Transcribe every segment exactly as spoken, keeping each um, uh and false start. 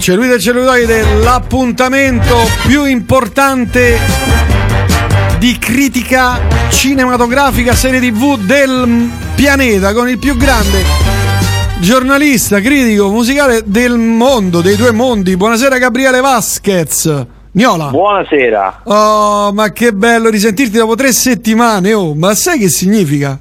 C'è lui del celluloide, l'appuntamento più importante di critica cinematografica, serie tv del pianeta, con il più grande giornalista, critico, musicale del mondo, dei due mondi. Buonasera Gabriele Vasquez Niola. Buonasera. Oh, ma che bello risentirti dopo tre settimane, oh, ma sai che significa?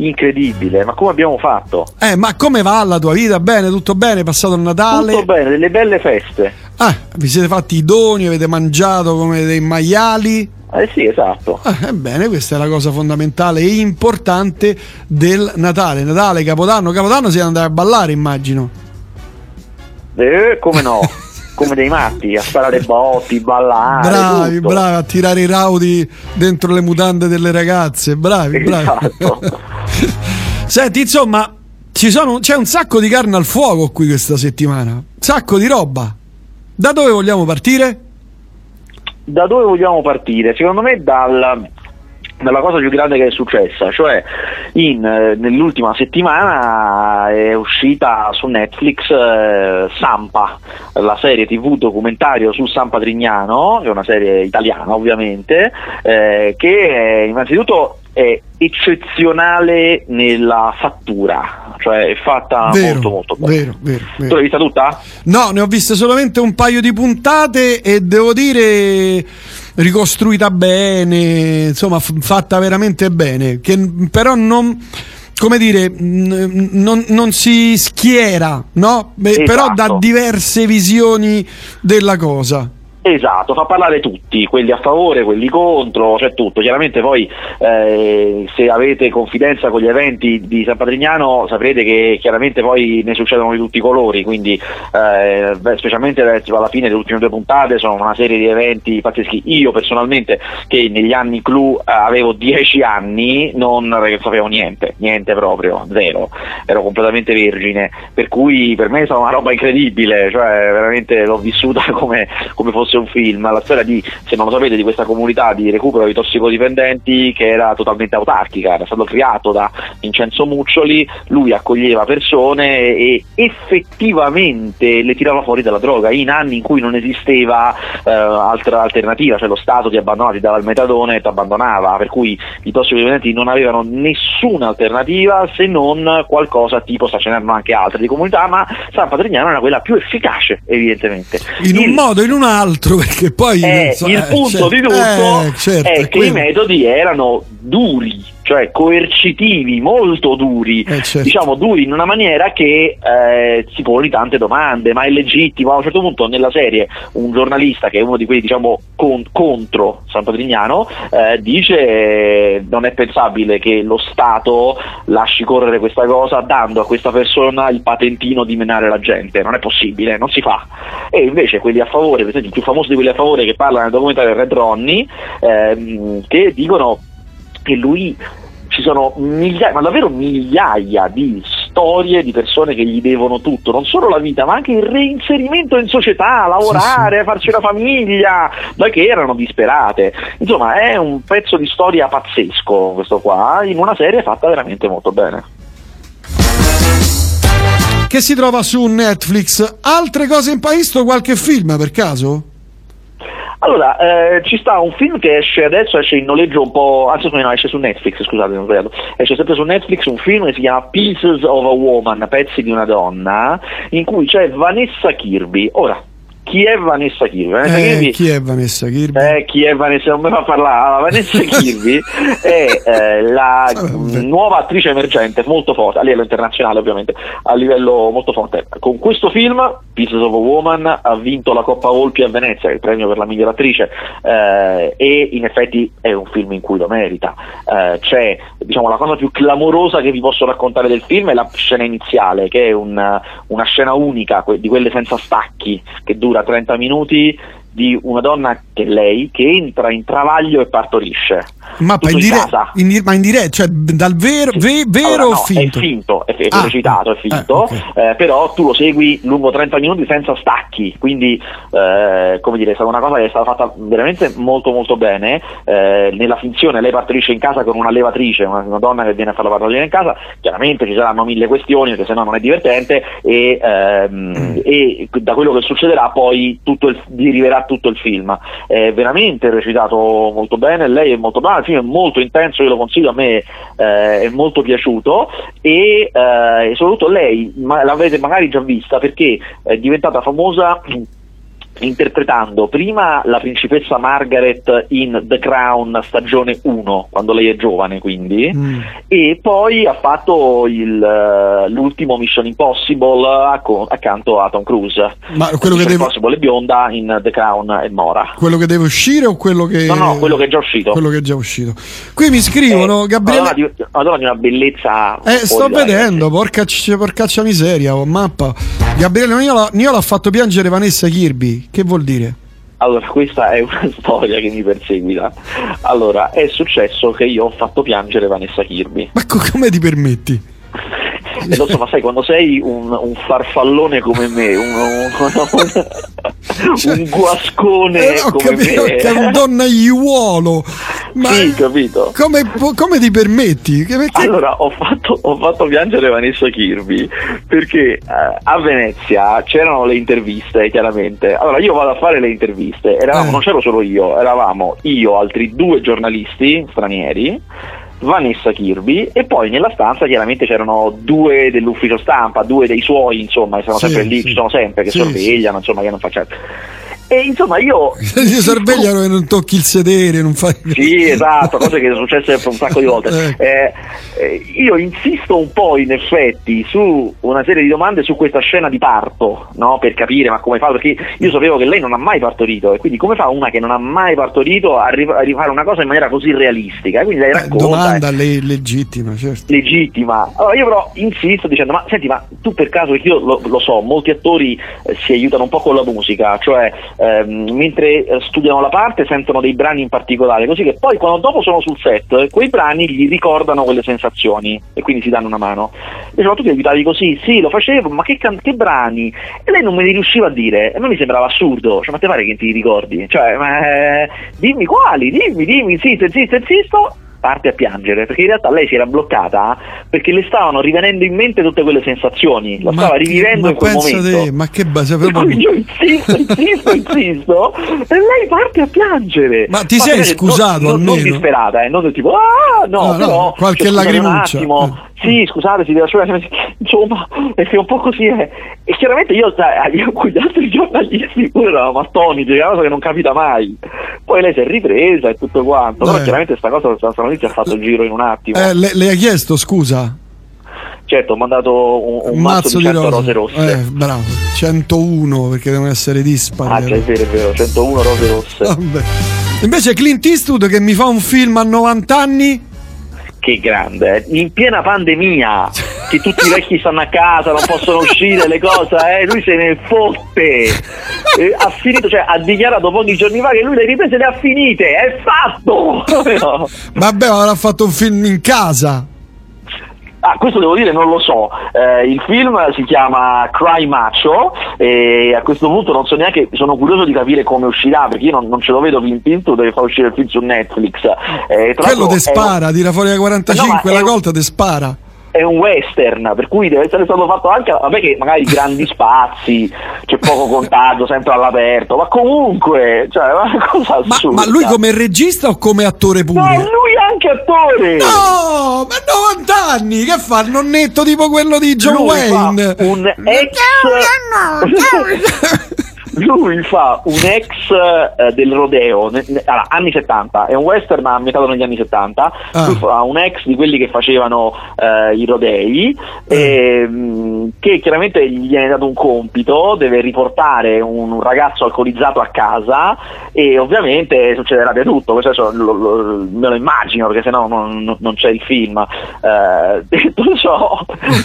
Incredibile, ma come abbiamo fatto? Eh, ma come va la tua vita? Bene, tutto bene? Passato il Natale? Tutto bene, delle belle feste. Ah, vi siete fatti i doni, avete mangiato come dei maiali? Eh sì, esatto. Ah, ebbene, questa è la cosa fondamentale e importante del Natale. Natale, Capodanno, Capodanno siete andati a ballare, immagino. Eh, come no? Come dei matti, a sparare botti, ballare. Bravi, tutto. bravi, a tirare i raudi dentro le mutande delle ragazze. Bravi, esatto. bravi. Senti, insomma, ci sono, c'è un sacco di carne al fuoco qui questa settimana. Un sacco di roba. Da dove vogliamo partire? Da dove vogliamo partire? Secondo me dal... dalla cosa più grande che è successa, cioè in, nell'ultima settimana è uscita su Netflix eh, Sampa, la serie tv documentario su San Patrignano, che è una serie italiana ovviamente, eh, che è, innanzitutto è eccezionale nella fattura, cioè è fatta vero, molto molto bene. Vero, vero, vero. Tu l'hai vista tutta? No, ne ho viste solamente un paio di puntate e devo dire... ricostruita bene, insomma, f- fatta veramente bene, che però non, come dire, n- non, non si schiera, no? Beh, esatto. Però dà diverse visioni della cosa. Esatto, fa parlare tutti, quelli a favore, quelli contro, c'è cioè tutto. Chiaramente poi eh, se avete confidenza con gli eventi di San Patrignano saprete che chiaramente poi ne succedono di tutti i colori, quindi eh, beh, specialmente alla fine delle ultime due puntate sono una serie di eventi pazzeschi. Io personalmente, che negli anni clou eh, avevo dieci anni, non sapevo niente, niente proprio, zero, ero completamente vergine, per cui per me è stata una roba incredibile, cioè veramente l'ho vissuta come, come fosse un film, la storia di, se non lo sapete, di questa comunità di recupero di tossicodipendenti che era totalmente autarchica, era stato creato da Vincenzo Muccioli, lui accoglieva persone e effettivamente le tirava fuori dalla droga in anni in cui non esisteva eh, altra alternativa, cioè lo Stato ti abbandonava, ti dava il metadone e ti abbandonava, per cui i tossicodipendenti non avevano nessuna alternativa se non qualcosa tipo, sta cenando anche altre di comunità, ma San Patrignano era quella più efficace evidentemente. In il... un modo, in un altro, perché poi eh, so, il eh, punto certo, di tutto eh, certo, è che quindi... i metodi erano duri, cioè coercitivi, molto duri, eh, certo. diciamo duri in una maniera che eh, si pone tante domande, ma è legittimo. A un certo punto nella serie un giornalista che è uno di quelli diciamo con, contro San Patrignano eh, dice eh, non è pensabile che lo Stato lasci correre questa cosa dando a questa persona il patentino di menare la gente, non è possibile, non si fa. E invece quelli a favore, per esempio il più famoso di quelli a favore che parla nel documentario Red Ronnie, ehm, che dicono che lui, ci sono migliaia, ma davvero migliaia di storie di persone che gli devono tutto, non solo la vita ma anche il reinserimento in società, lavorare, sì, sì. farci una famiglia, da che erano disperate. Insomma è un pezzo di storia pazzesco questo qua, in una serie fatta veramente molto bene, che si trova su Netflix. Altre cose in paese, qualche film per caso? Allora, eh, ci sta un film che esce adesso, esce in noleggio un po', anzi no, esce su Netflix, scusate, non sbaglio, esce sempre su Netflix un film che si chiama Pieces of a Woman, pezzi di una donna, in cui c'è Vanessa Kirby. Ora, chi è Vanessa Kirby? Vanessa eh, Kirby? Chi è Vanessa Kirby? Eh, chi è Vanessa? Non me fa parlare. Vanessa Kirby è eh, la Vabbè. nuova attrice emergente, molto forte, a livello internazionale ovviamente, a livello molto forte. Con questo film, Pieces of a Woman, ha vinto la Coppa Volpi a Venezia, il premio per la miglior attrice, eh, e in effetti è un film in cui lo merita. Eh, c'è, diciamo, la cosa più clamorosa che vi posso raccontare del film è la scena iniziale, che è un, una scena unica, que- di quelle senza stacchi, che dura trenta minuti, di una donna che lei che entra in travaglio e partorisce. Ma in diretta, ma in diretta, cioè dal vero, sì. ve, vero allora, no, o finto? È finto, è recitato, ah, è finto, eh, okay. eh, però tu lo segui lungo trenta minuti senza stacchi, quindi eh, come dire, è stata una cosa che è stata fatta veramente molto molto bene. Eh, nella finzione lei partorisce in casa con una levatrice, una, una donna che viene a farla partorire in casa, chiaramente ci saranno mille questioni perché sennò non è divertente, e, ehm, e da quello che succederà poi tutto il, deriverà tutto il film. È veramente recitato molto bene, lei è molto brava, il film è molto intenso, io lo consiglio, a me eh, è molto piaciuto, e, eh, e soprattutto lei ma, l'avrete magari già vista perché è diventata famosa interpretando prima la principessa Margaret in The Crown stagione uno, quando lei è giovane, quindi mm. e poi ha fatto il, l'ultimo Mission Impossible acc- accanto a Tom Cruise. Ma quello che Mission Impossible è bionda, in The Crown è mora. Quello che deve uscire o quello che... No, no, quello che è già uscito. Quello che è già uscito. Qui mi scrivono, eh, Gabriele... Allora, allora di una bellezza... Eh, sto vedendo, porca, porcaccia miseria, oh, mappa. Gabriele Niola, Niola ha fatto piangere Vanessa Kirby. Che vuol dire? Allora, questa è una storia che mi perseguita. Allora, è successo che io ho fatto piangere Vanessa Kirby. Ma co- come ti permetti? E lo so, ma sai, quando sei un, un farfallone come me, un, un, un, cioè, un guascone eh, come capito, me, che è un donnaiuolo, ma sì, capito. Come, come ti permetti? Perché... Allora, ho fatto, ho fatto piangere Vanessa Kirby perché eh, a Venezia c'erano le interviste, chiaramente. Allora, io vado a fare le interviste, eravamo, eh. non c'ero solo io, eravamo io, altri due giornalisti stranieri, Vanessa Kirby, e poi nella stanza chiaramente c'erano due dell'ufficio stampa, due dei suoi, insomma, che sono sì, sempre lì, sì. ci sono sempre, che sì, sorvegliano, sì. insomma, che non facciano. E insomma io si sorvegliano che non tocchi il sedere, non fai... Sì, esatto, cose che sono successe un sacco di volte. Eh, eh, io insisto un po' in effetti su una serie di domande su questa scena di parto, no? Per capire ma come fa, perché io sapevo che lei non ha mai partorito, e quindi come fa una che non ha mai partorito a rifare una cosa in maniera così realistica? E quindi lei racconta. Eh, domanda eh, le- legittima, certo. Legittima. Allora io però insisto dicendo: ma senti, ma tu per caso, perché io lo, lo so, molti attori eh, si aiutano un po' con la musica, cioè Eh, mentre studiano la parte sentono dei brani in particolare, così che poi quando dopo sono sul set quei brani gli ricordano quelle sensazioni e quindi si danno una mano. E tu ti aiutavi così? Sì, lo facevo, ma che, can- che brani? E lei non me li riusciva a dire, e a me mi sembrava assurdo, cioè ma te pare che ti ricordi? Cioè ma, eh, dimmi quali, dimmi, dimmi, insisto, insisto, insisto, parte a piangere, perché in realtà lei si era bloccata perché le stavano rivenendo in mente tutte quelle sensazioni, la ma stava rivivendo che, in quel momento te, ma che base proprio... io insisto, insisto, insisto e lei parte a piangere. Ma ti ma sei vedete, scusato non, almeno? Non disperata, eh, non tipo ah no, no, no però, qualche cioè, lagrimuccia attimo, eh. sì scusate si deve asciugare, insomma è un po' così è. E chiaramente io, io con gli altri giornalisti pure eravamo attoniti, una cosa che non capita mai. Poi lei si è ripresa e tutto quanto, però chiaramente sta cosa sta notizia ha fatto il giro in un attimo. Eh, le, le ha chiesto scusa? Certo, ho mandato un, un, un mazzo, mazzo di cento rose, rose rosse. Eh, bravo, centouno perché devono essere dispari. Ah, cioè, è vero, è vero, centouno rose rosse. Vabbè. Invece Clint Eastwood che mi fa un film a novanta anni. Che grande, eh? In piena pandemia, che tutti i vecchi stanno a casa, non possono uscire, le cose, eh? Lui se ne fotte, eh, ha finito, cioè ha dichiarato pochi giorni fa che lui le riprese le ha finite, è fatto. No. Vabbè, ma l'ha fatto un film in casa. Ah, questo devo dire non lo so, eh, il film si chiama Cry Macho e a questo punto non so neanche, sono curioso di capire come uscirà perché io non, non ce lo vedo Clint Eastwood deve far uscire il film su Netflix, eh, tra quello te spara, è... tira fuori la quarantacinque, no, la colta te spara. È un western, per cui deve essere stato fatto anche, vabbè che magari grandi spazi, c'è poco contagio, sempre all'aperto, ma comunque, cioè, una cosa assurda. Ma, ma lui come regista o come attore pure? No, lui è anche attore. No, ma novanta anni, che fa il nonnetto tipo quello di John lui Wayne? Fa un ex Lui fa un ex eh, del rodeo, ne, ne, allora, anni settanta, è un western ma ambientato negli anni settanta, ah. Lui fa un ex di quelli che facevano eh, i rodei, eh. ehm, che chiaramente gli viene dato un compito, deve riportare un, un ragazzo alcolizzato a casa e ovviamente succederà di tutto, questo adesso lo, lo, me lo immagino perché sennò non, non c'è il film. Eh, detto ciò,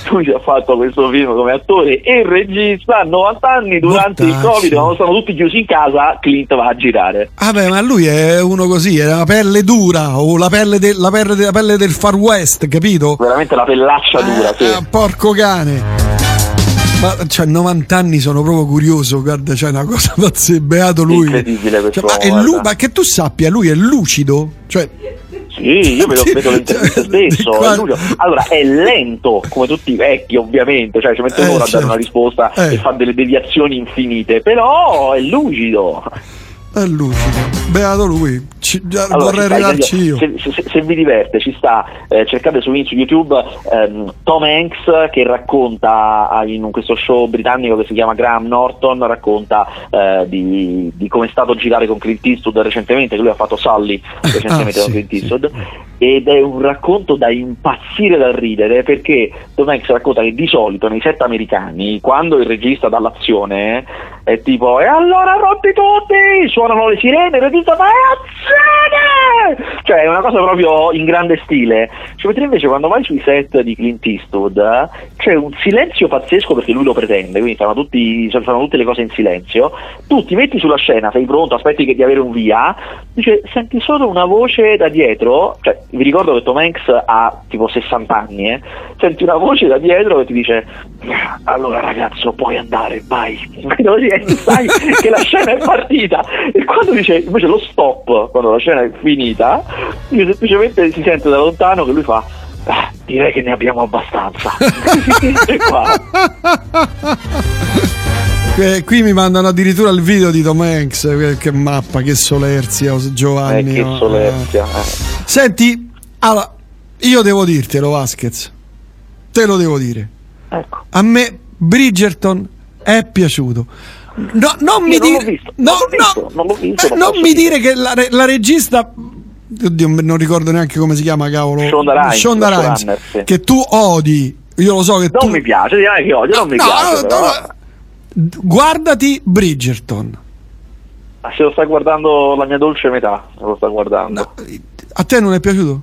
lui ha fatto questo film come attore e regista a novanta anni durante il Covid. quando sono tutti chiusi in casa Clint va a girare. Ah beh, ma lui è uno così, è la pelle dura, o la pelle, de, la pelle, de, la pelle del Far West, capito? Veramente la pellaccia eh, dura, sì. Eh, porco cane. Ma cioè, novanta anni, sono proprio curioso, guarda, cioè una cosa pazzesca, beato lui. Incredibile questo, cioè, ma, è lu- ma che tu sappia, lui è lucido, cioè... Sì, io me lo vedo l'intervista stesso. Allora, è lento, come tutti i vecchi, ovviamente, cioè ci mette un'ora eh, certo. a dare una risposta eh. e fa delle deviazioni infinite, però è lucido. È lucido, beato lui. Ci, allora, vorrei arrivarci io. Se, se, se vi diverte, ci sta, eh, cercate su, su YouTube ehm, Tom Hanks che racconta in questo show britannico che si chiama Graham Norton, racconta eh, di, di come è stato girare con Clint Eastwood recentemente, che lui ha fatto Sully recentemente ah, con sì, Clint Eastwood sì. Ed è un racconto da impazzire dal ridere, perché Tom Hanks racconta che di solito nei set americani, quando il regista dà l'azione è tipo e allora rotti tutti, suonano le sirene, il regista fa azione! Cioè è una cosa proprio in grande stile. Cioè, mentre invece quando vai sui set di Clint Eastwood c'è un silenzio pazzesco, perché lui lo pretende, quindi fanno, tutti, fanno tutte le cose in silenzio, tu ti metti sulla scena, sei pronto, aspetti che di avere un via, dice senti solo una voce da dietro, cioè vi ricordo che Tom Hanks ha tipo sessanta anni, eh? Senti una voce da dietro che ti dice allora ragazzo puoi andare, vai, sai che la scena è partita, e quando dice invece lo stop, quando la scena è finita, io semplicemente si sente da lontano che lui fa ah, direi che ne abbiamo abbastanza. Qua. Eh, qui mi mandano addirittura il video di Tom Hanks, eh, che mappa, che solerzia Giovanni, eh, che oh, solerzia. Eh. Senti, allora io devo dirtelo, Vasquez, te lo devo dire, ecco. A me Bridgerton è piaciuto. No, non mi dire, no, no, non mi dire che la, la regista, oddio, non ricordo neanche come si chiama, cavolo, Shonda Rhimes, sì. Che tu odi, io lo so che non tu... mi piace, direi che odio, non mi no, piace. No, però. Guardati Bridgerton. Ma se lo sta guardando la mia dolce metà, se lo sta guardando. No, a te non è piaciuto?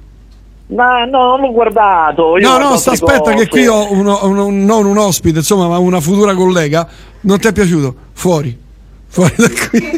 Ma no, non l'ho guardato. Io no, no, sta, aspetta che qui ho uno, uno, non un ospite, insomma, ma una futura collega. Non ti è piaciuto? Fuori. Fuori da qui.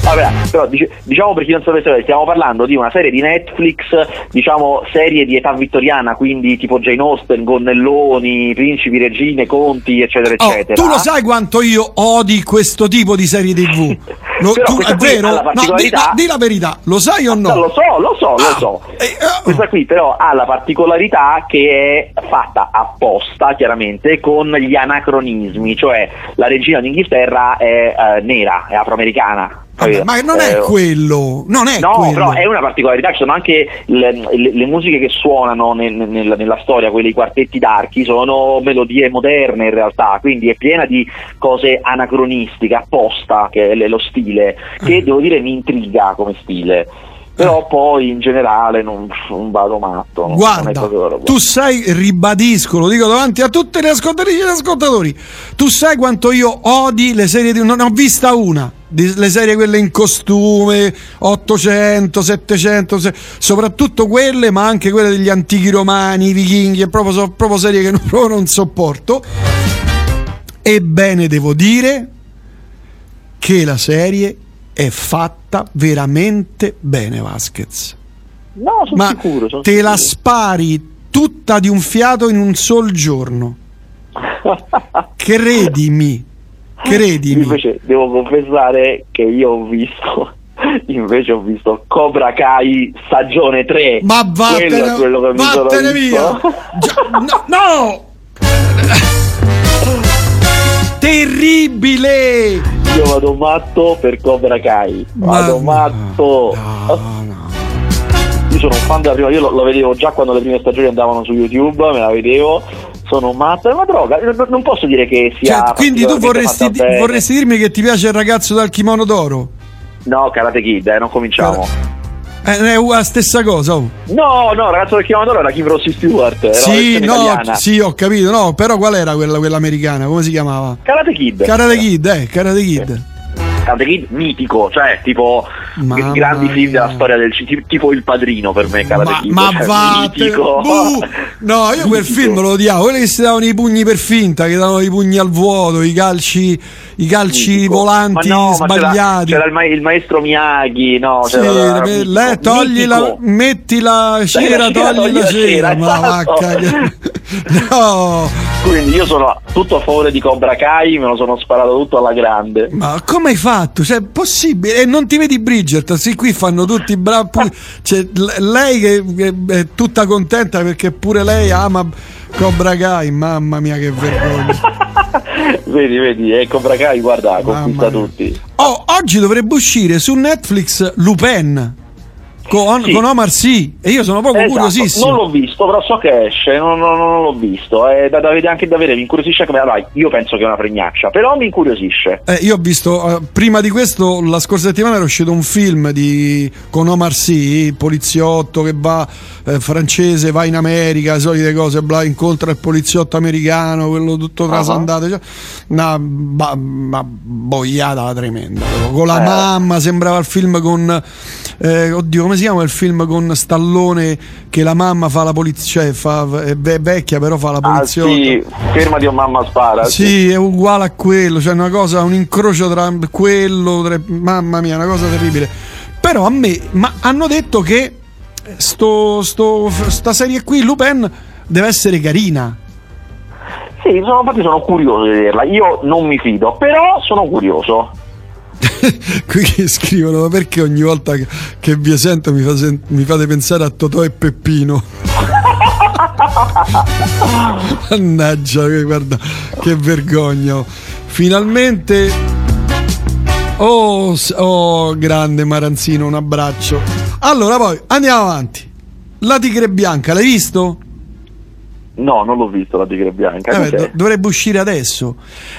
Vabbè, però dic- diciamo per chi non sapesse, stiamo parlando di una serie di Netflix, diciamo serie di età vittoriana, quindi tipo Jane Austen, gonnelloni, principi, regine, conti, eccetera, oh, eccetera. Tu lo sai quanto io odi questo tipo di serie tivù? Lo, tu, è vero? No, di, la, di la verità, lo sai o no? Lo so, lo so, lo so. Ah, eh, oh. Questa qui però ha la particolarità che è fatta apposta, chiaramente, con gli anacronismi, cioè la regina d'Inghilterra è eh, nera, è afroamericana. Vabbè, ma non è eh, quello, non è no, quello. Però è una particolarità, ci sono anche le, le, le musiche che suonano nel, nel, nella storia, quelli quartetti d'archi, sono melodie moderne in realtà, quindi è piena di cose anacronistiche apposta, che è lo stile, che eh. devo dire mi intriga come stile, però eh. poi in generale non, non vado matto. Non, guarda, non tu sai, ribadisco, lo dico davanti a tutte le ascoltatrici e gli ascoltatori, tu sai quanto io odi le serie di... non ho vista una. Le serie quelle in costume, ottocento, settecento, soprattutto quelle, ma anche quelle degli antichi romani, i vichinghi, è proprio, proprio serie che non, proprio non sopporto. Ebbene, devo dire che la serie è fatta veramente bene, Vasquez. No, sono ma sicuro. Sono te sicuro. La spari tutta di un fiato in un sol giorno. Credimi. Credimi. Invece devo confessare che io ho visto invece ho visto Cobra Kai stagione tre. Ma vattene, quello, quello vattene via. No, no! Terribile. Io vado matto per Cobra Kai. Vado ma... matto. No, no. Io sono un fan della prima, io lo, lo vedevo già quando le prime stagioni andavano su YouTube, me la vedevo. Sono matto, è una droga, non posso dire che sia... Cioè, quindi tu vorresti, di, vorresti dirmi che ti piace il ragazzo dal kimono d'oro? No, Karate Kid, eh, non cominciamo. Eh, è la stessa cosa. Oh. No, no, il ragazzo dal kimono d'oro era Kim Rossi Stewart. Era sì, no, italiana. Sì, ho capito, no, però qual era quella, quella americana, come si chiamava? Karate Kid. Karate Kid, eh, Karate Kid. Karate Kid mitico, cioè tipo... Mamma grandi mia. Film della storia del cinema, tipo Il Padrino per me, Karate Kid. Ma, ma vattene, buh. No, io quel film lo odiavo, quelli che si davano i pugni per finta, che davano i pugni al vuoto, i calci, i calci mitico. Volanti ma no, sbagliati. C'era, c'era il, ma- il maestro Miyagi, no? C'era sì, la, me, lei, togli la, metti la cera, la cera, togli la cera, ma no. Quindi io sono tutto a favore di Cobra Kai, me lo sono sparato tutto alla grande. Ma come hai fatto? Cioè, possibile? E non ti vedi Bridgerton? Sì, qui fanno tutti bravi. Cioè, lei che è tutta contenta perché pure lei ama Cobra Kai. Mamma mia, che vergogna. Vedi, vedi, è Cobra Kai, guarda, conquista tutti. Oh, oggi dovrebbe uscire su Netflix Lupin. Con, sì. con Omar sì, e io sono poco esatto. curiosissimo. Non l'ho visto, però so che esce, non, non, non l'ho visto. È da, da vedere, anche da vedere, mi incuriosisce come... Allora, io penso che è una pregnaccia, però mi incuriosisce. Eh, io ho visto, eh, prima di questo, la scorsa settimana era uscito un film di con Omar Sy, poliziotto che va, eh, francese, va in America, le solite cose, bla, incontra il poliziotto americano, quello tutto trasandato. Uh-huh. Una, ba, una boiata tremenda. Con la eh. mamma, sembrava il film con... Eh, oddio, come si chiama il film con Stallone che la mamma fa la polizia, cioè fa, è vecchia però fa la polizia. Ah, sì, ferma di mamma spara. Sì, sì, è uguale a quello, cioè una cosa, un incrocio tra quello, tra, mamma mia, una cosa terribile. Però a me, ma hanno detto che sto, sto sta serie qui Lupin deve essere carina. Sì, sono, infatti sono curioso di vederla. Io non mi fido, però sono curioso. Qui che scrivono: perché ogni volta che, che vi sento mi, fa sen- mi fate pensare a Totò e Peppino? Mannaggia, guarda che vergogna. Finalmente, oh, oh grande Maranzino, un abbraccio. Allora, poi andiamo avanti. La tigre bianca, l'hai visto? No, non l'ho visto La tigre bianca. Eh beh, dovrebbe uscire adesso.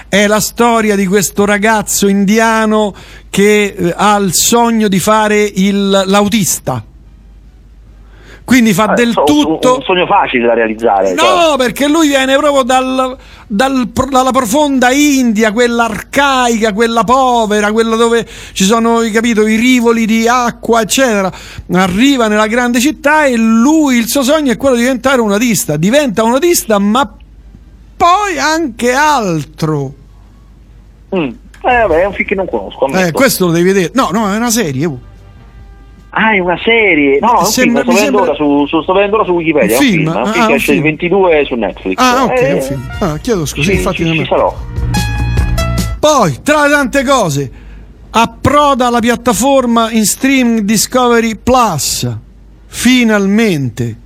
È la storia di questo ragazzo indiano che eh, ha il sogno di fare il, l'autista. Quindi fa ah, del so, tutto. Un sogno facile da realizzare. No, cioè. Perché lui viene proprio dal, dal, dalla profonda India, quella arcaica, quella povera, quella dove ci sono, capito, i rivoli di acqua, eccetera. Arriva nella grande città e lui, il suo sogno è quello di diventare un autista. Diventa un autista, ma poi anche altro. Mm. Eh, vabbè, è un film che non conosco. Eh, questo lo devi vedere. No, no, è una serie. Uh. Ah, è una serie. No, no, sembra, film, sto, vedendo sembra... ora su, su, sto vedendo ora su Wikipedia. Un film, è un film, ah, film che esce il ventidue su Netflix. Ah, ok, eh, è un film. Ah, chiedo scusa, sì, infatti non ci sarò. Poi, tra le tante cose, approda la piattaforma in streaming Discovery Plus. Finalmente.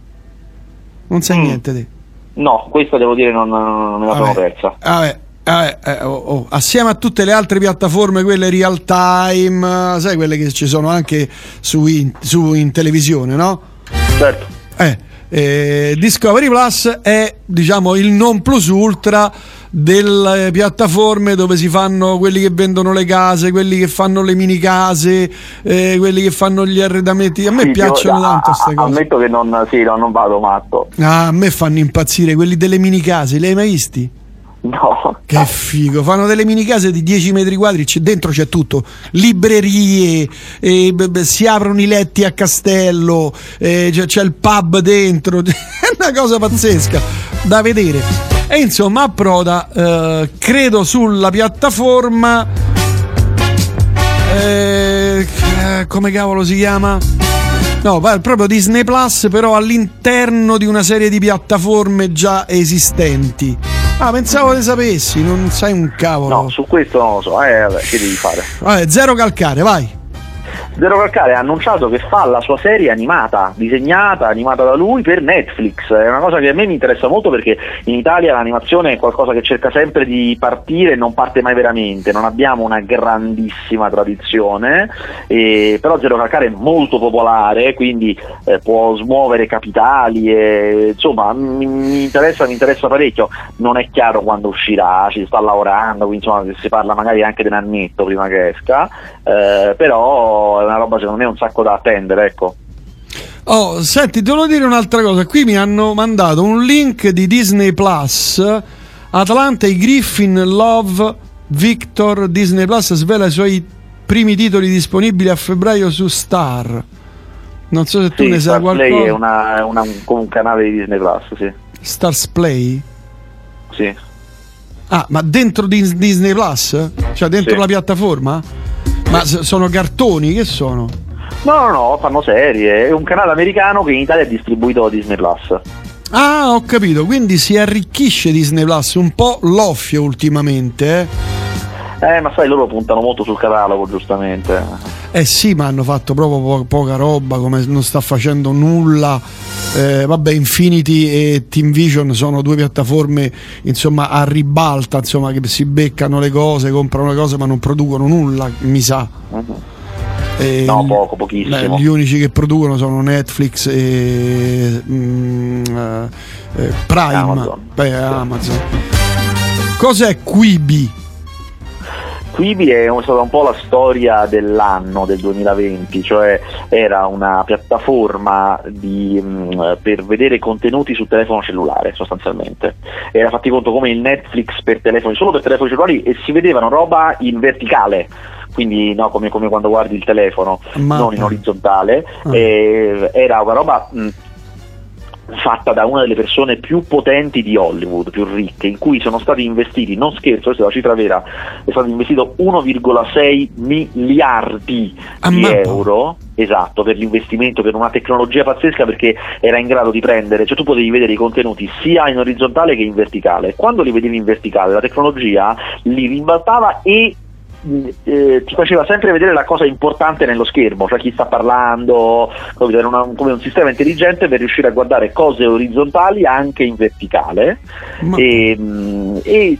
Non sai mm. niente te. No, questa devo dire non, non me la sono persa. Vabbè. Eh, eh, oh, oh. Assieme a tutte le altre piattaforme, quelle real time, sai, quelle che ci sono anche su in, su in televisione, no? Certo. Eh, eh, Discovery Plus è, diciamo, il non plus ultra delle piattaforme dove si fanno quelli che vendono le case, quelli che fanno le mini case, eh, quelli che fanno gli arredamenti. A me sì, piacciono io, tanto queste cose. Ammetto che non, sì, no, non vado matto. Ah, a me fanno impazzire quelli delle mini case, li hai mai visti? No. Che figo, fanno delle mini case di dieci metri quadri, c'è, dentro c'è tutto, librerie, e, beh, beh, si aprono i letti a castello, e, c'è, c'è il pub dentro, è una cosa pazzesca da vedere. E insomma approda, eh, credo sulla piattaforma, eh, come cavolo si chiama? No, proprio Disney Plus, però all'interno di una serie di piattaforme già esistenti. Ah, pensavo che sapessi, non sai un cavolo. No, su questo non lo so, eh, vabbè, che devi fare? Vabbè, Zero Calcare, vai. Zero Calcare ha annunciato che fa la sua serie animata, disegnata, animata da lui per Netflix. È una cosa che a me mi interessa molto perché in Italia l'animazione è qualcosa che cerca sempre di partire e non parte mai veramente. Non abbiamo una grandissima tradizione, eh, però Zero Calcare è molto popolare, quindi eh, può smuovere capitali e, insomma, mi, mi interessa mi interessa parecchio. Non è chiaro quando uscirà, ci sta lavorando, quindi insomma si parla magari anche di un annetto prima che esca, eh, però è una roba secondo me un sacco da attendere, ecco. Oh, senti, te volevo dire un'altra cosa. Qui mi hanno mandato un link di Disney Plus. Atlanta e Griffin Love Victor. Disney Plus svela i suoi primi titoli disponibili a febbraio su Star. Non so se sì, tu ne sai qualcosa. Star Play è una, una, un canale di Disney Plus, sì. Stars Play? Sì. Ah, ma dentro Disney Plus? Cioè dentro sì. la piattaforma? Ma sì. sono cartoni? Che sono? No, no, no, fanno serie. È un canale americano che in Italia è distribuito a Disney Plus. Ah, ho capito. Quindi si arricchisce Disney Plus, un po' l'offio ultimamente. Eh, eh ma sai, loro puntano molto sul catalogo, giustamente. Eh sì, ma hanno fatto proprio po- poca roba, come non sta facendo nulla. Eh, vabbè, Infinity e Team Vision sono due piattaforme, insomma, a ribalta, insomma, che si beccano le cose, comprano le cose, ma non producono nulla, mi sa. Uh-huh. E no, poco, pochissimo. Beh, gli unici che producono sono Netflix e mm, eh, Prime, Amazon. Beh, sì. Amazon. Cos'è Quibi? Quibi è stata un po' la storia dell'anno del duemilaventi, cioè era una piattaforma di, mh, per vedere contenuti su telefono cellulare, sostanzialmente. Era fatti conto come il Netflix per telefoni, solo per telefoni cellulari, e si vedevano roba in verticale. Quindi no, come, come quando guardi il telefono, ma... non in orizzontale. Ah. Eh, era una roba mh, fatta da una delle persone più potenti di Hollywood, più ricche, in cui sono stati investiti, non scherzo, questa è la cifra vera, è stato investito uno virgola sei miliardi ah, di euro, esatto, per l'investimento, per una tecnologia pazzesca, perché era in grado di prendere, cioè tu potevi vedere i contenuti sia in orizzontale che in verticale. Quando li vedevi in verticale, la tecnologia li ribaltava e Eh, ti faceva sempre vedere la cosa importante nello schermo, cioè chi sta parlando, come un, come un sistema intelligente per riuscire a guardare cose orizzontali anche in verticale. Ma... e, e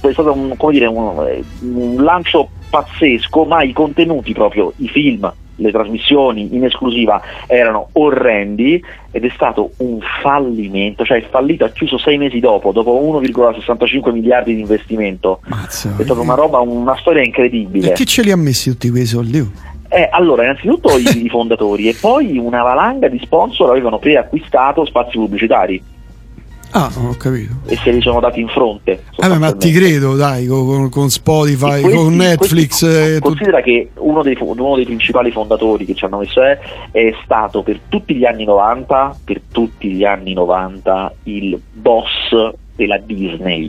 è stato un, come dire, un, un lancio pazzesco, ma i contenuti proprio, i film, le trasmissioni in esclusiva erano orrendi ed è stato un fallimento, cioè è fallito, ha chiuso sei mesi dopo, dopo uno virgola sessantacinque miliardi di investimento. Mazza, è stata una roba, una storia incredibile. E chi ce li ha messi tutti quei soldi? Eh, allora, innanzitutto i fondatori e poi una valanga di sponsor avevano preacquistato spazi pubblicitari. Ah, ho capito. E se li sono dati in fronte. Ah, beh, ma ti credo, dai, con, con Spotify, questi, con Netflix. Questi, eh, considera tu... che uno dei, uno dei principali fondatori che ci hanno messo è, è stato per tutti gli anni novanta, per tutti gli anni novanta, il boss della Disney.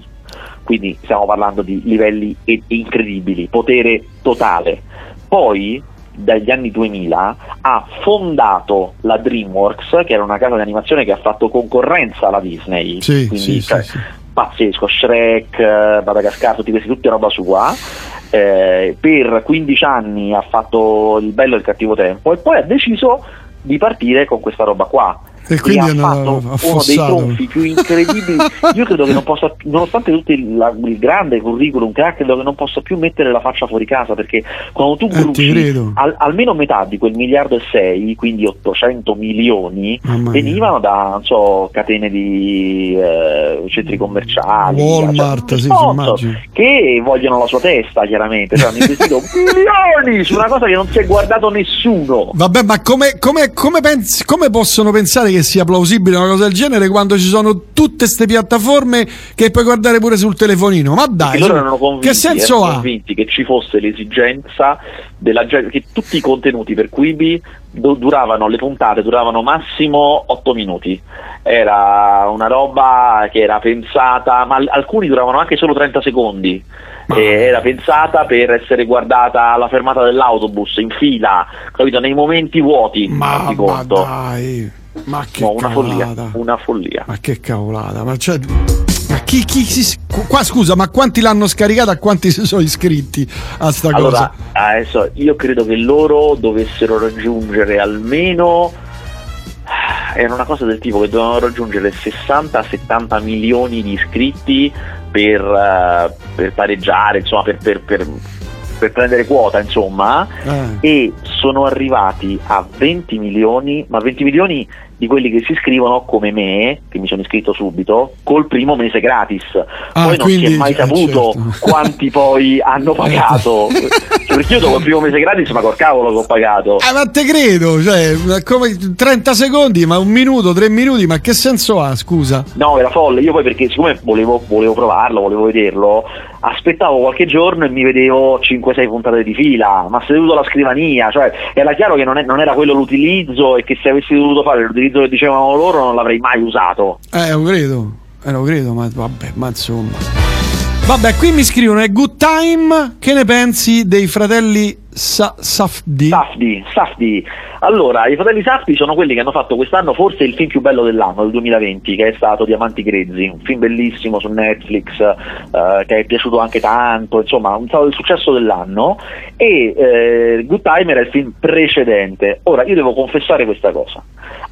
Quindi stiamo parlando di livelli incredibili, potere totale. Poi, dagli anni duemila ha fondato la DreamWorks, che era una casa di animazione che ha fatto concorrenza alla Disney, sì, quindi sì, cioè, sì, sì. pazzesco, Shrek, Madagascar, tutti questi, tutti roba sua. Eh, per quindici anni ha fatto Il bello e il cattivo tempo e poi ha deciso di partire con questa roba qua. E quindi ha fatto uno dei tronfi più incredibili. Io credo che non possa, nonostante tutto il, la, il grande curriculum che ha, credo che non possa più mettere la faccia fuori casa, perché quando tu bruci al, almeno metà di quel miliardo e sei, quindi ottocento milioni, oh, venivano da, non so, catene di eh, centri commerciali, Walmart, cioè, sì, sponsor, sì, che vogliono la sua testa, chiaramente, cioè, hanno investito milioni su una cosa che non si è guardato nessuno. Vabbè, ma come, come, come, pensi, come possono pensare che sia plausibile una cosa del genere quando ci sono tutte ste piattaforme che puoi guardare pure sul telefonino? Ma dai, loro erano convinti, che senso erano ha? Convinti che ci fosse l'esigenza della gente, che tutti i contenuti per Quibi duravano, le puntate duravano massimo otto minuti, era una roba che era pensata, ma alcuni duravano anche solo trenta secondi. Era pensata per essere guardata alla fermata dell'autobus, in fila, capito? Nei momenti vuoti. Ma, ma conto. Dai, ma che no, una cavolata. Follia, una follia. Ma che cavolata, ma cioè, ma chi, chi si, qua scusa, ma quanti l'hanno scaricata, quanti si sono iscritti a sta allora, cosa? Allora, adesso io credo che loro dovessero raggiungere almeno, era una cosa del tipo che dovevano raggiungere sessanta settanta milioni di iscritti per, uh, per pareggiare, insomma, per, per, per, per prendere quota, insomma, eh. E sono arrivati a venti milioni, ma venti milioni di quelli che si iscrivono come me, che mi sono iscritto subito col primo mese gratis. Ah, poi non quindi, si è mai saputo eh, certo. quanti poi hanno pagato, cioè, perché io dopo il primo mese gratis, ma col cavolo che ho pagato. Ah, ma te credo, cioè, come trenta secondi, ma un minuto, tre minuti, ma che senso ha, scusa? No, era folle. Io poi, perché siccome volevo, volevo provarlo, volevo vederlo, aspettavo qualche giorno e mi vedevo cinque sei puntate di fila, ma seduto alla scrivania, cioè era chiaro che non, è, non era quello l'utilizzo, e che se avessi dovuto fare l'utilizzo che dicevano loro non l'avrei mai usato. Eh, lo credo, eh, lo credo, ma vabbè, ma insomma. Vabbè, qui mi scrivono, è Good Time, che ne pensi dei fratelli Sa- Safdie? Safdie, Safdie. Allora, i fratelli Safdie sono quelli che hanno fatto quest'anno forse il film più bello dell'anno, del duemilaventi, che è stato Diamanti Grezzi, un film bellissimo su Netflix, eh, che è piaciuto anche tanto, insomma è stato il successo dell'anno. E eh, Good Time era il film precedente. Ora io devo confessare questa cosa,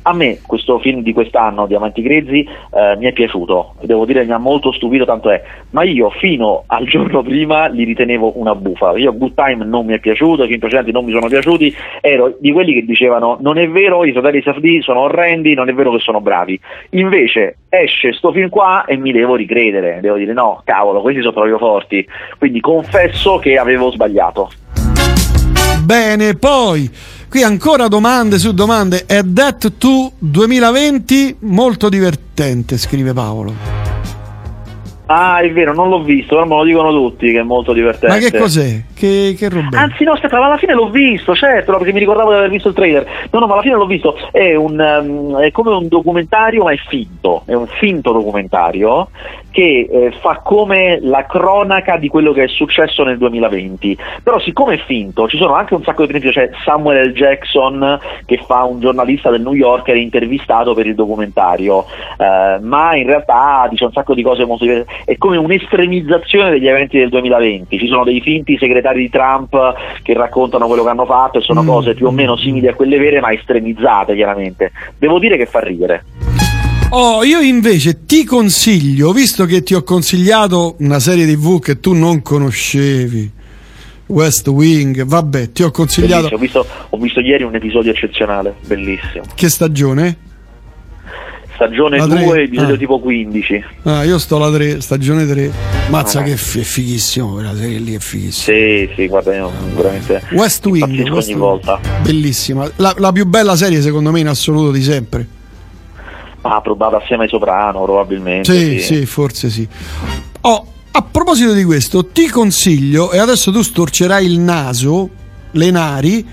a me questo film di quest'anno, Diamanti Grezzi, eh, mi è piaciuto, devo dire mi ha molto stupito, tanto è, ma io fino al giorno prima li ritenevo una bufa. Io Good Time non mi è piaciuto, i film precedenti non mi sono piaciuti, ero di quelli che dicevano non è vero, i fratelli Safdie sono orrendi, non è vero che sono bravi. Invece esce sto film qua e mi devo ricredere, devo dire no, cavolo, questi sono proprio forti. Quindi confesso che avevo sbagliato. Bene, poi qui ancora domande su domande. È That to duemilaventi molto divertente, scrive Paolo. Ah, è vero, non l'ho visto, però me lo dicono tutti che è molto divertente. Ma che cos'è? Che, che roba? Anzi no, aspetta, ma alla fine l'ho visto, certo, perché mi ricordavo di aver visto il trailer. No, no, ma alla fine l'ho visto. È un um, è come un documentario, ma è finto, è un finto documentario che eh, fa come la cronaca di quello che è successo nel duemilaventi. Però siccome è finto, ci sono anche un sacco di esempi, c'è Samuel L. Jackson che fa un giornalista del New Yorker intervistato per il documentario, eh, ma in realtà dice un sacco di cose molto diverse. È come un'estremizzazione degli eventi del duemilaventi. Ci sono dei finti segretari di Trump che raccontano quello che hanno fatto e sono mm. cose più o meno simili a quelle vere, ma estremizzate, chiaramente. Devo dire che fa ridere. Oh, io invece ti consiglio, visto che ti ho consigliato una serie tivù che tu non conoscevi, West Wing, vabbè, ti ho consigliato. Ho visto, ho visto ieri un episodio eccezionale, bellissimo. Che stagione? Stagione due, episodio ah. tipo quindici. Ah, io sto la tre, stagione tre. Mazza, ah, che f- è fighissimo, quella serie lì è fighissima. Sì, sì, guarda, io veramente West Wing, West ogni volta. Bellissima, la, la più bella serie secondo me in assoluto di sempre. Ah, probata assieme ai Soprano, probabilmente. Sì, sì, sì, forse sì. Oh, a proposito di questo, ti consiglio, e adesso tu storcerai il naso, le nari.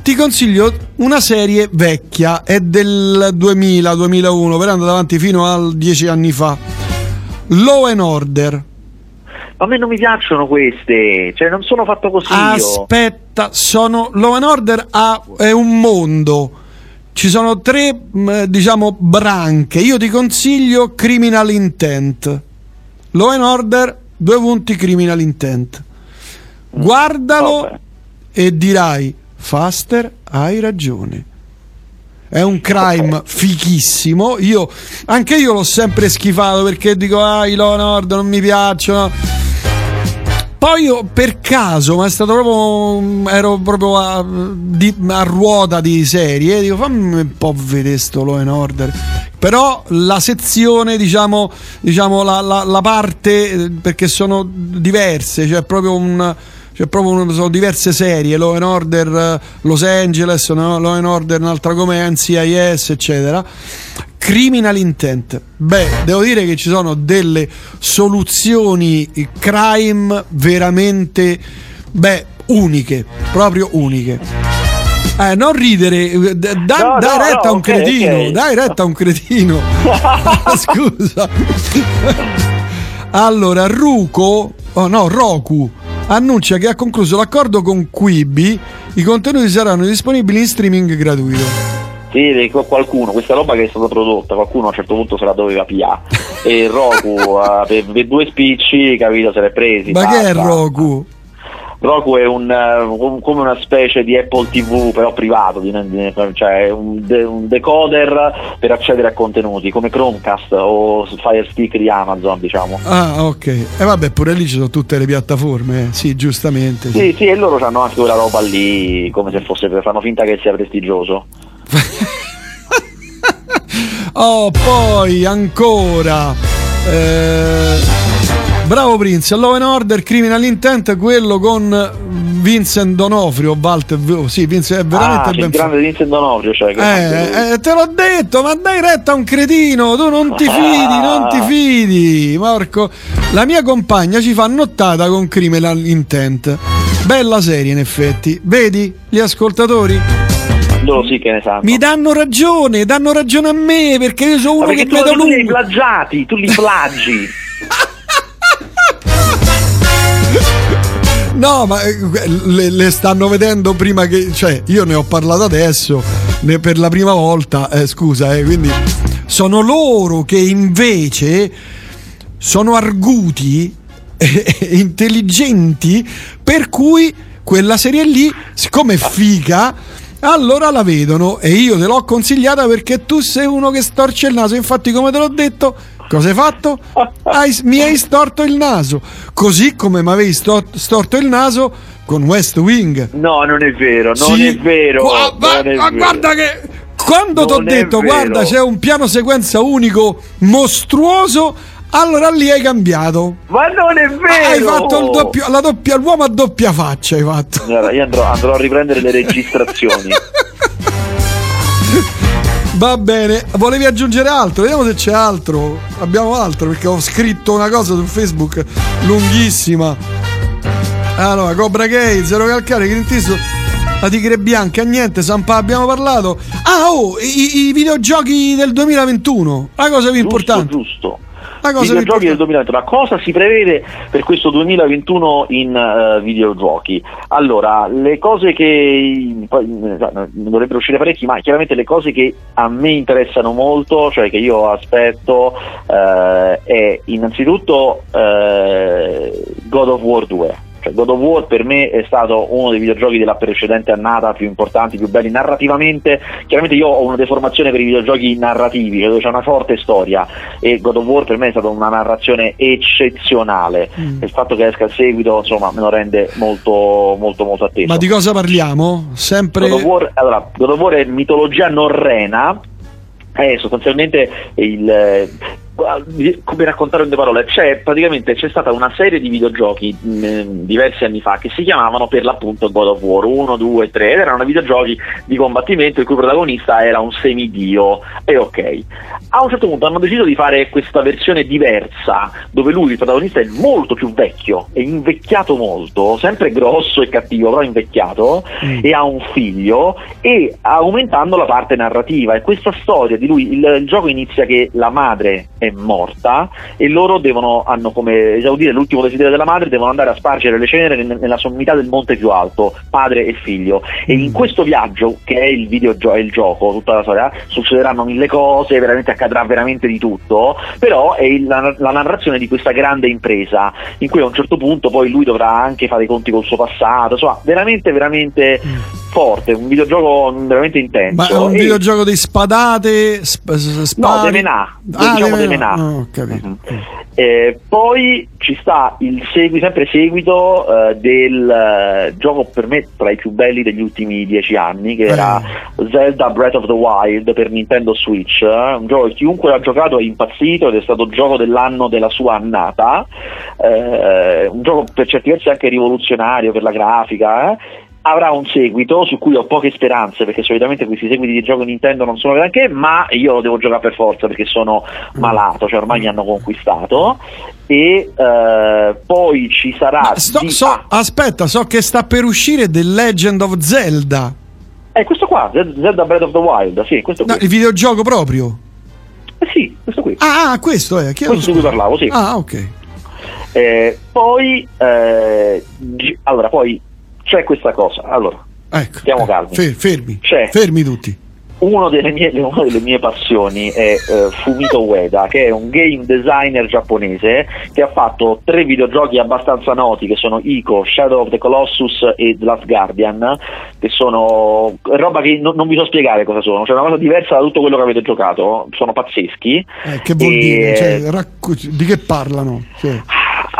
Ti consiglio una serie vecchia, è del duemila duemilauno, però è andata avanti fino al dieci anni fa. Law and Order. A me non mi piacciono queste, cioè non sono fatto così. Aspetta, sono Law and Order ha, è un mondo. Ci sono tre, diciamo, branche. Io ti consiglio Criminal Intent. Law and Order, due punti Criminal Intent. Guardalo oh, e dirai Faster, hai ragione. È un crime okay. fichissimo. Io anche io l'ho sempre schifato perché dico ah, i Law and Order non mi piacciono. Poi io per caso, ma è stato proprio ero proprio a, di, a ruota di serie, dico fammi un po' vedere sto Law and Order. Però la sezione, diciamo, diciamo la, la, la parte, perché sono diverse, cioè proprio un C'è proprio sono diverse serie, Law and Order Los Angeles, no? Law and Order un'altra come N C I S, eccetera. Criminal Intent. Beh, devo dire che ci sono delle soluzioni crime veramente, beh, uniche, proprio uniche. Eh, non ridere, da, no, dai, no, retta no, a un okay, cretino, okay. dai retta a un cretino. Scusa. Allora, Ruko, oh no, Roku annuncia che ha concluso l'accordo con Quibi, i contenuti saranno disponibili in streaming gratuito. Sì, qualcuno, questa roba che è stata prodotta, qualcuno a un certo punto se la doveva pigliare. E Roku per, per due spicci, capito, se l'è presi. Ma basta. Che è Roku? Roku è un, un come una specie di Apple tivù però privato, di, di, cioè un, de, un decoder per accedere a contenuti come Chromecast o Fire Stick di Amazon, diciamo. Ah, ok. E eh, vabbè, pure lì ci sono tutte le piattaforme, eh. Sì, giustamente. Sì, sì, sì, e loro hanno anche quella roba lì, come se fosse, fanno finta che sia prestigioso. Oh, poi ancora. Eh... Bravo Prince, Law and Order, Criminal Intent, quello con Vincent D'Onofrio, Walter, sì, Vincent, è veramente ah, ben il grande f... Vincent D'Onofrio, cioè, eh, eh, te l'ho detto, ma dai retta a un cretino, tu non ti fidi, ah. non ti fidi. Guidi, Marco. La mia compagna ci fa nottata con Criminal Intent. Bella serie, in effetti. Vedi, gli ascoltatori? No, sì, che ne sanno. Mi danno ragione, danno ragione a me, perché io sono uno che tu, tu li hai plagiati, tu li plagi. No, ma le, le stanno vedendo prima che, cioè, io ne ho parlato adesso per la prima volta, eh, scusa, eh, quindi sono loro che invece sono arguti, eh, intelligenti, per cui quella serie lì, siccome è figa, allora la vedono, e io te l'ho consigliata perché tu sei uno che storce il naso. Infatti, come te l'ho detto, cosa hai fatto? Hai, mi hai storto il naso, così come mi avevi storto il naso con West Wing. No, non è vero, non sì. è vero. Qua, va, non è ma vero. Guarda che quando ti ho detto guarda c'è un piano sequenza unico mostruoso, allora lì hai cambiato. Ma non è vero! Hai fatto il doppio, la doppia, l'uomo a doppia faccia hai fatto. Allora, io andrò, andrò a riprendere le registrazioni. Va bene, volevi aggiungere altro? Vediamo se c'è altro. Abbiamo altro, perché ho scritto una cosa su Facebook lunghissima. Allora, Cobra Kai, Zero Calcare, Clint Eastwood, La tigre bianca, niente, Sampa abbiamo parlato. Ah, oh, i, i videogiochi del duemilaventuno, la cosa più giusto, importante. Giusto. La cosa videogiochi del duemilaventuno. Ma cosa si prevede per questo duemilaventuno in uh, videogiochi? Allora, le cose che poi, ne dovrebbero uscire parecchi, ma chiaramente le cose che a me interessano molto, cioè che io aspetto, uh, è innanzitutto uh, God of War due. Cioè, God of War per me è stato uno dei videogiochi della precedente annata più importanti, più belli narrativamente. Chiaramente io ho una deformazione per i videogiochi narrativi, cioè dove c'è una forte storia, e God of War per me è stata una narrazione eccezionale. Mm. Il fatto che esca il seguito, insomma, me lo rende molto molto molto atteso. Ma di cosa parliamo? Sempre God of War, allora, God of War è mitologia norrena, è sostanzialmente il... come raccontare in due parole, c'è praticamente c'è stata una serie di videogiochi mh, diversi anni fa che si chiamavano per l'appunto God of War uno, due, tre, ed erano videogiochi di combattimento il cui protagonista era un semidio, e ok, a un certo punto hanno deciso di fare questa versione diversa dove lui, il protagonista, è molto più vecchio, è invecchiato molto, sempre grosso e cattivo, però invecchiato, mm. e ha un figlio, e aumentando la parte narrativa, e questa storia di lui, il, il gioco inizia che la madre è morta e loro devono, hanno come esaudire l'ultimo desiderio della madre, devono andare a spargere le ceneri nella sommità del monte più alto, padre e figlio, e in questo viaggio che è il videogioco, è il gioco, tutta la storia, succederanno mille cose, veramente accadrà veramente di tutto, però è il, la, la narrazione di questa grande impresa in cui a un certo punto poi lui dovrà anche fare i conti col suo passato, insomma veramente veramente forte, un videogioco veramente intenso. Ma è un e... videogioco di spadate, sp- spade? No, de menà, ah, diciamo de menà. Oh, capito. Uh-huh. Eh, poi ci sta il segui, sempre seguito eh, del eh, gioco per me tra i più belli degli ultimi dieci anni, che eh. era Zelda Breath of the Wild per Nintendo Switch, eh, un gioco che chiunque l'ha giocato è impazzito ed è stato gioco dell'anno della sua annata, eh, un gioco per certi versi anche rivoluzionario per la grafica, eh. Avrà un seguito su cui ho poche speranze, perché solitamente questi seguiti di gioco Nintendo non sono granché, ma io lo devo giocare per forza perché sono malato, cioè ormai mi hanno conquistato. E eh, poi ci sarà sto, di... so, aspetta, so che sta per uscire The Legend of Zelda, è eh, questo qua, Zelda Breath of the Wild, sì, questo qui. No, il videogioco proprio? Eh sì, questo qui. Ah, questo è, questo di cui parlavo, sì. Ah, ok. Eh, poi eh, gi- allora poi c'è questa cosa, allora, ecco, stiamo eh, calmi, fer- fermi, c'è fermi tutti. Uno delle mie, una delle mie passioni è eh, Fumito Ueda, che è un game designer giapponese che ha fatto tre videogiochi abbastanza noti, che sono Ico, Shadow of the Colossus e The Last Guardian, che sono roba che no, non vi so spiegare cosa sono, cioè una cosa diversa da tutto quello che avete giocato, sono pazzeschi. Eh, che vuol e... dire? Cioè, racco- di che parlano? Cioè.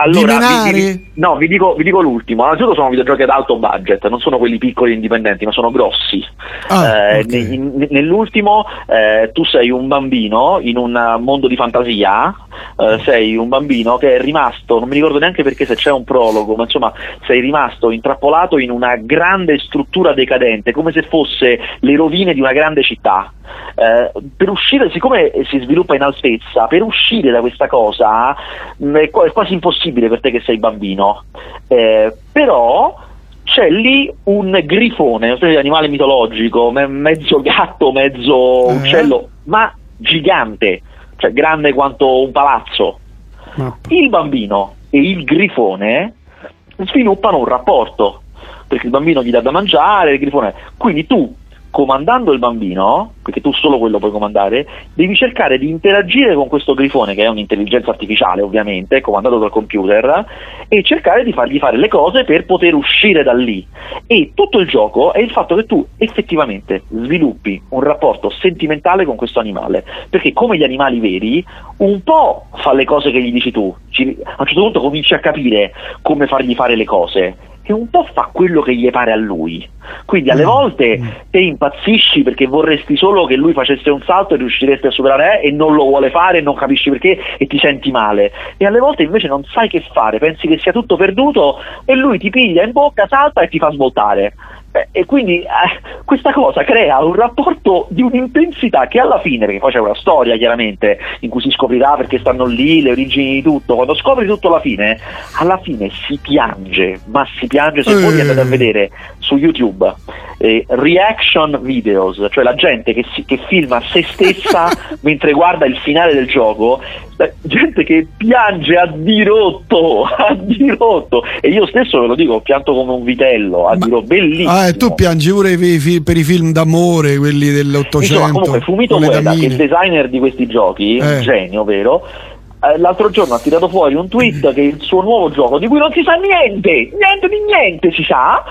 Allora, vi, vi, no, vi dico, vi dico l'ultimo. Innanzitutto sono videogiochi ad alto budget, non sono quelli piccoli e indipendenti, ma sono grossi. Ah, eh, okay. ne, ne, nell'ultimo eh, tu sei un bambino in un mondo di fantasia, eh, sei un bambino che è rimasto, non mi ricordo neanche perché se c'è un prologo, ma insomma sei rimasto intrappolato in una grande struttura decadente, come se fosse le rovine di una grande città. Eh, per uscire, siccome si sviluppa in altezza, per uscire da questa cosa mh, è quasi impossibile per te che sei bambino, eh, però c'è lì un grifone, una specie di animale mitologico, me- mezzo gatto, mezzo eh. uccello, ma gigante, cioè grande quanto un palazzo. No. Il bambino e il grifone sviluppano un rapporto, perché il bambino gli dà da mangiare, il grifone, quindi tu, comandando il bambino, perché tu solo quello puoi comandare, devi cercare di interagire con questo grifone, che è un'intelligenza artificiale ovviamente, comandato dal computer, e cercare di fargli fare le cose per poter uscire da lì. E tutto il gioco è il fatto che tu effettivamente sviluppi un rapporto sentimentale con questo animale, perché come gli animali veri un po' fa le cose che gli dici tu, a un certo punto cominci a capire come fargli fare le cose, che un po' fa quello che gli pare a lui, quindi alle volte te impazzisci perché vorresti solo che lui facesse un salto e riusciresti a superare eh, e non lo vuole fare, non capisci perché e ti senti male, e alle volte invece non sai che fare, pensi che sia tutto perduto e lui ti piglia in bocca, salta e ti fa svoltare. Beh, e quindi eh, questa cosa crea un rapporto di un'intensità che alla fine, perché poi c'è una storia chiaramente in cui si scoprirà perché stanno lì le origini di tutto, quando scopri tutto alla fine, alla fine si piange, ma si piange. Se voi andate a vedere su YouTube eh, reaction videos, cioè la gente che, si, che filma se stessa mentre guarda il finale del gioco, gente che piange a dirotto, a dirotto, e io stesso ve lo dico, ho pianto come un vitello, a dirotto, bellissimo. Ah, e tu piangi pure per i film d'amore, quelli dell'Ottocento. Insomma, comunque Fumito Ueda, che è il designer di questi giochi, eh. genio vero, l'altro giorno ha tirato fuori un tweet che il suo nuovo gioco, di cui non si sa niente, niente di niente si sa,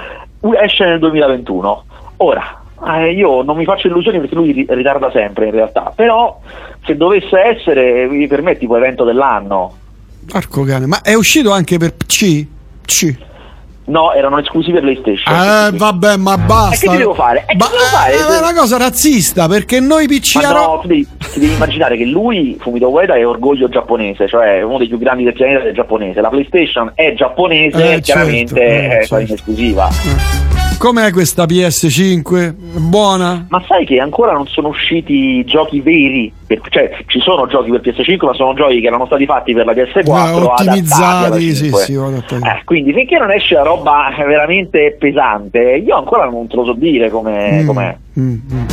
esce nel duemilaventuno. Ora, Eh, io non mi faccio illusioni perché lui ritarda sempre in realtà, però se dovesse essere, mi permetti, tipo evento dell'anno. Arco cane, ma è uscito anche per P C? C. No, erano esclusi per PlayStation. Eh, vabbè, ma basta. E che ti devo fare? È, ba- devo fare? È una cosa razzista, perché noi P C. Ma no, tu devi, ti devi immaginare che lui, Fumito Ueda, è orgoglio giapponese, cioè uno dei più grandi del pianeta è giapponese. La PlayStation è giapponese, eh, chiaramente certo, eh, certo. è in esclusiva. Eh. Com'è questa P S cinque? Buona? Ma sai che ancora non sono usciti giochi veri, per, cioè ci sono giochi per P S cinque, ma sono giochi che erano stati fatti per la P S quattro, no, ottimizzati, sì, sì, eh, quindi finché non esce la roba veramente pesante, io ancora non te lo so dire come com'è. Mm, mm.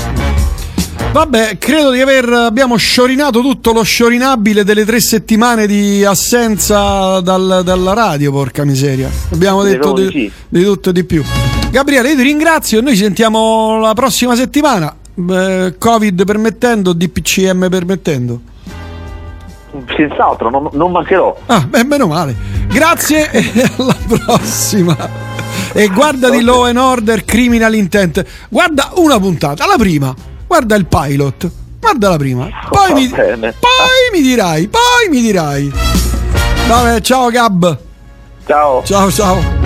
Vabbè, credo di aver abbiamo sciorinato tutto lo sciorinabile delle tre settimane di assenza dal, dalla radio, porca miseria. Abbiamo detto di, sì. di tutto e di più. Gabriele, io ti ringrazio e noi ci sentiamo la prossima settimana, eh, Covid permettendo, D P C M permettendo. Senz'altro, non, non mancherò. Ah, beh, meno male. Grazie e alla prossima. E guarda di Law and Order Criminal Intent. Guarda una puntata, la prima. Guarda il pilot, guarda la prima, poi, oh, mi, poi mi dirai, poi mi dirai. Vabbè, ciao Gab. Ciao. Ciao, ciao.